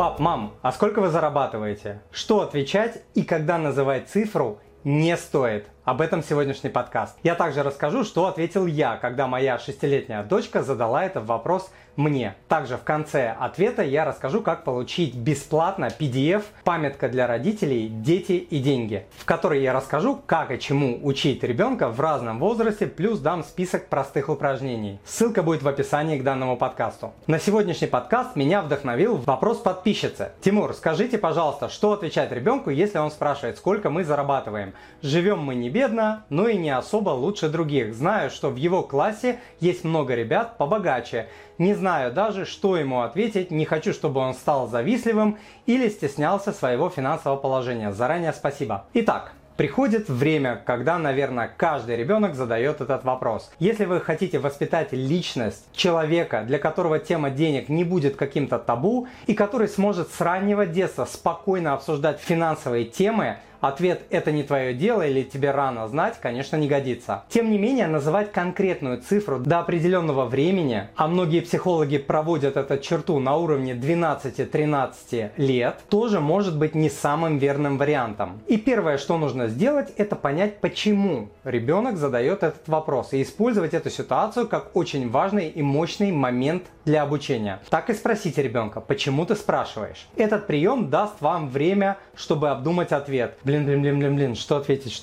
«Пап, мам, а сколько вы зарабатываете?» Что отвечать и когда называть цифру не стоит. Об этом сегодняшний подкаст. Я также расскажу, что ответил я, когда моя 6-летняя дочка задала этот вопрос мне. Также в конце ответа я расскажу, как получить бесплатно PDF «Памятка для родителей. Дети и деньги», в которой я расскажу, как и чему учить ребенка в разном возрасте, плюс дам список простых упражнений. Ссылка будет в описании к данному подкасту. На сегодняшний подкаст меня вдохновил вопрос подписчицы. Тимур, скажите, пожалуйста, что отвечать ребенку, если он спрашивает, сколько мы зарабатываем? Живем мы не бедно, но и не особо лучше других. Знаю, что в его классе есть много ребят побогаче. Не знаю даже, что ему ответить. Не хочу, чтобы он стал завистливым или стеснялся своего финансового положения. Заранее спасибо. Итак, приходит время, когда, наверное, каждый ребенок задает этот вопрос. Если вы хотите воспитать личность человека, для которого тема денег не будет каким-то табу, и который сможет с раннего детства спокойно обсуждать финансовые темы, ответ «это не твое дело» или «тебе рано знать», конечно, не годится. Тем не менее, называть конкретную цифру до определенного времени, а многие психологи проводят эту черту на уровне 12-13 лет, тоже может быть не самым верным вариантом. И первое, что нужно сделать, это понять, почему ребенок задает этот вопрос, и использовать эту ситуацию как очень важный и мощный момент для обучения. Так и спросите ребенка, почему ты спрашиваешь. Этот прием даст вам время, чтобы обдумать ответ. Блин, что ответить.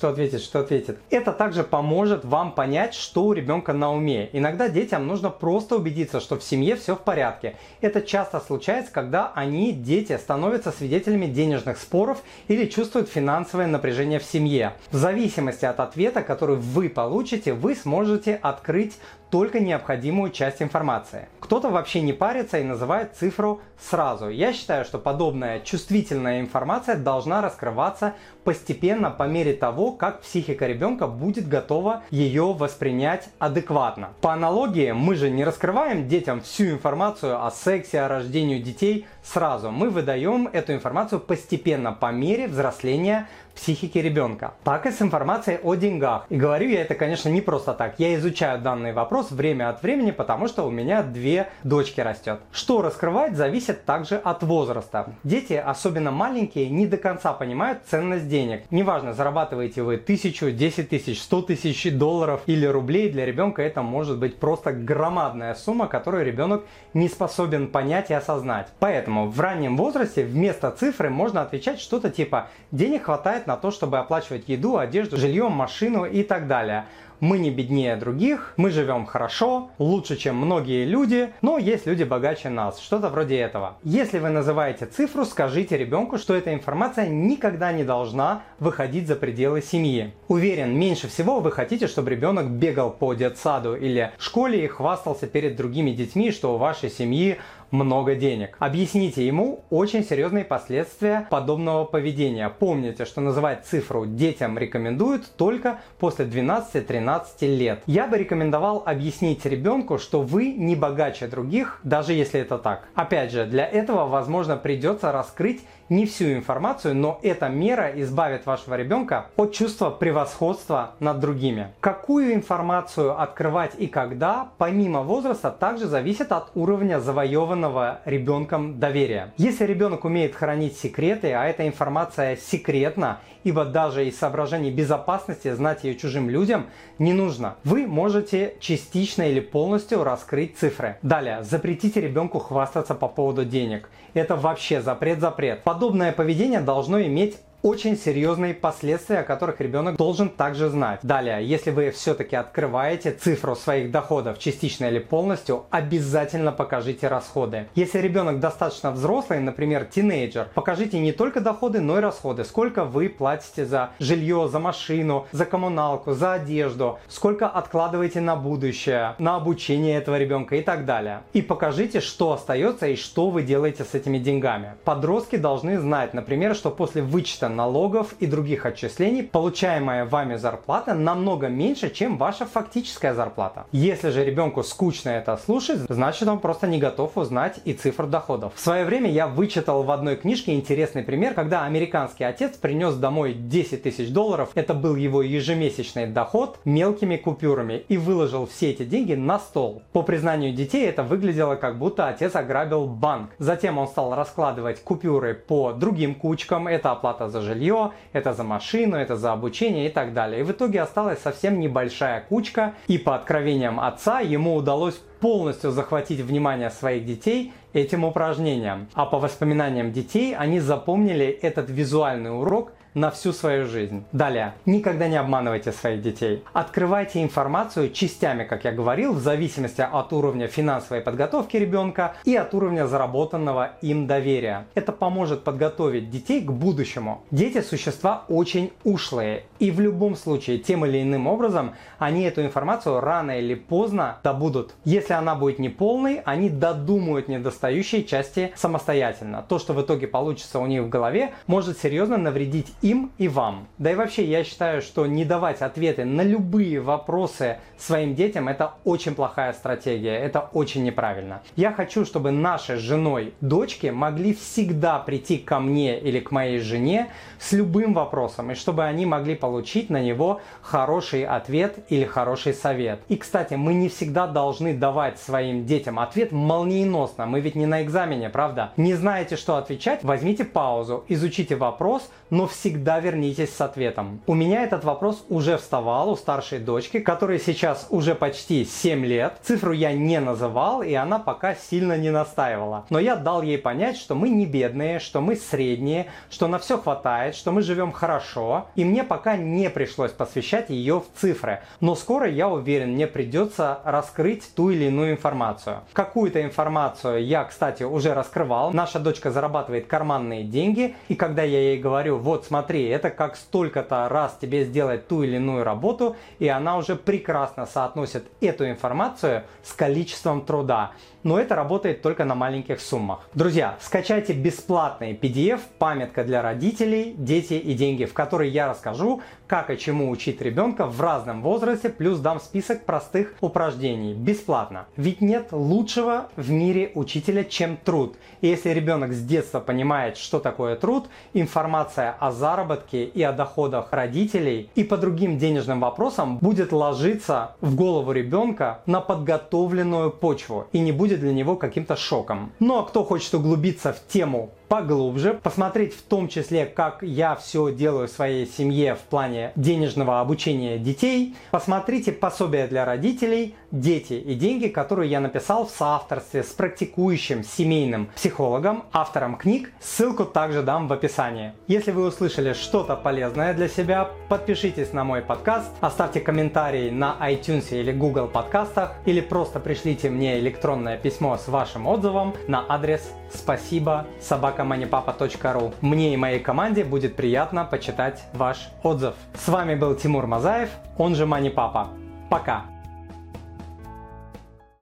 Это также поможет вам понять, что у ребенка на уме. Иногда детям нужно просто убедиться, что в семье все в порядке. Это часто случается, когда дети становятся свидетелями денежных споров или чувствуют финансовое напряжение в семье. В зависимости от ответа, который вы получите, вы сможете открыть только необходимую часть информации. Кто-то вообще не парится и называет цифру сразу. Я считаю, что подобная чувствительная информация должна раскрываться постепенно по мере того, как психика ребенка будет готова ее воспринять адекватно. По аналогии, мы же не раскрываем детям всю информацию о сексе, о рождении детей сразу. Мы выдаем эту информацию постепенно по мере взросления психики ребенка. Так и с информацией о деньгах. И говорю я это, конечно, не просто так. Я изучаю данный вопрос время от времени, потому что у меня 2 дочки растет. Что раскрывать, зависит также от возраста. Дети, особенно маленькие, не до конца понимают ценность денег. Неважно, зарабатываете вы 1000, 10 тысяч, 100 тысяч долларов или рублей, для ребенка это может быть просто громадная сумма, которую ребенок не способен понять и осознать. Поэтому в раннем возрасте вместо цифры можно отвечать что-то типа «денег хватает на то, чтобы оплачивать еду, одежду, жилье, машину и так далее». Мы не беднее других, мы живем хорошо, лучше, чем многие люди, но есть люди богаче нас, что-то вроде этого. Если вы называете цифру, скажите ребенку, что эта информация никогда не должна выходить за пределы семьи. Уверен, меньше всего вы хотите, чтобы ребенок бегал по детсаду или школе и хвастался перед другими детьми, что у вашей семьи много денег. Объясните ему очень серьезные последствия подобного поведения. Помните, что называть цифру детям рекомендуют только после 12-13 лет. Я бы рекомендовал объяснить ребенку, что вы не богаче других, даже если это так. Опять же, для этого, возможно, придется раскрыть не всю информацию, но эта мера избавит вашего ребенка от чувства превосходства над другими. Какую информацию открывать и когда, помимо возраста, также зависит от уровня завоеванного ребенком доверия. Если ребенок умеет хранить секреты, а эта информация секретна, ибо даже из соображений безопасности знать ее чужим людям не нужно, вы можете частично или полностью раскрыть цифры. Далее, запретите ребенку хвастаться по поводу денег. Это вообще запрет-запрет. Подобное поведение должно иметь очень серьезные последствия, о которых ребенок должен также знать. Далее, если вы все-таки открываете цифру своих доходов частично или полностью, обязательно покажите расходы. Если ребенок достаточно взрослый, например, тинейджер, покажите не только доходы, но и расходы. Сколько вы платите за жилье, за машину, за коммуналку, за одежду, сколько откладываете на будущее, на обучение этого ребенка и так далее. И покажите, что остается и что вы делаете с этими деньгами. Подростки должны знать, например, что после вычета учета налогов и других отчислений получаемая вами зарплата намного меньше, чем ваша фактическая зарплата. Если же ребенку скучно это слушать, значит он просто не готов узнать и цифр доходов. В свое время я вычитал в одной книжке интересный пример, когда американский отец принес домой 10 тысяч долларов, это был его ежемесячный доход, мелкими купюрами и выложил все эти деньги на стол. По признанию детей это выглядело как будто отец ограбил банк. Затем он стал раскладывать купюры по другим кучкам, это оплата за жилье, это за машину, это за обучение и так далее. И в итоге осталась совсем небольшая кучка, и по откровениям отца ему удалось полностью захватить внимание своих детей этим упражнением. А по воспоминаниям детей они запомнили этот визуальный урок на всю свою жизнь. Далее. Никогда не обманывайте своих детей. Открывайте информацию частями, как я говорил, в зависимости от уровня финансовой подготовки ребенка и от уровня заработанного им доверия. Это поможет подготовить детей к будущему. Дети – существа очень ушлые, и в любом случае, тем или иным образом, они эту информацию рано или поздно добудут. Если она будет неполной, они додумают недостающие части самостоятельно. То, что в итоге получится у них в голове, может серьезно навредить им и вам. Да и вообще, я считаю, что не давать ответы на любые вопросы своим детям – это очень плохая стратегия, это очень неправильно. Я хочу, чтобы наши с женой дочки могли всегда прийти ко мне или к моей жене с любым вопросом, и чтобы они могли получить на него хороший ответ или хороший совет. И, кстати, мы не всегда должны давать своим детям ответ молниеносно, мы ведь не на экзамене, правда? Не знаете, что отвечать? Возьмите паузу, изучите вопрос, но всегда вернитесь с ответом. У меня этот вопрос уже вставал у старшей дочки, которой сейчас уже почти 7 лет. Цифру я не называл, и она пока сильно не настаивала. Но я дал ей понять, что мы не бедные, что мы средние, что на все хватает, что мы живем хорошо. И мне пока не пришлось посвящать ее в цифры. Но скоро, я уверен, мне придется раскрыть ту или иную информацию. Какую-то информацию я, кстати, уже раскрывал. Наша дочка зарабатывает карманные деньги, и когда я ей говорю: вот смотри, это как столько-то раз тебе сделать ту или иную работу, и она уже прекрасно соотносит эту информацию с количеством труда. Но это работает только на маленьких суммах. Друзья, скачайте бесплатный PDF «Памятка для родителей, дети и деньги», в которой я расскажу, как и чему учить ребенка в разном возрасте, плюс дам список простых упражнений. Бесплатно. Ведь нет лучшего в мире учителя, чем труд. И если ребенок с детства понимает, что такое труд, информация о заработке и о доходах родителей и по другим денежным вопросам будет ложиться в голову ребенка на подготовленную почву и не будет для него каким-то шоком. Ну а кто хочет углубиться в тему поглубже, посмотреть в том числе, как я все делаю в своей семье в плане денежного обучения детей, посмотрите пособие для родителей «Дети и деньги», которую я написал в соавторстве с практикующим семейным психологом, автором книг. Ссылку также дам в описании. Если вы услышали что-то полезное для себя, подпишитесь на мой подкаст, оставьте комментарий на iTunes или Google подкастах, или просто пришлите мне электронное письмо с вашим отзывом на адрес spasibo@moneypapa.ru. Мне и моей команде будет приятно почитать ваш отзыв. С вами был Тимур Мазаев, он же MoneyPapa. Пока!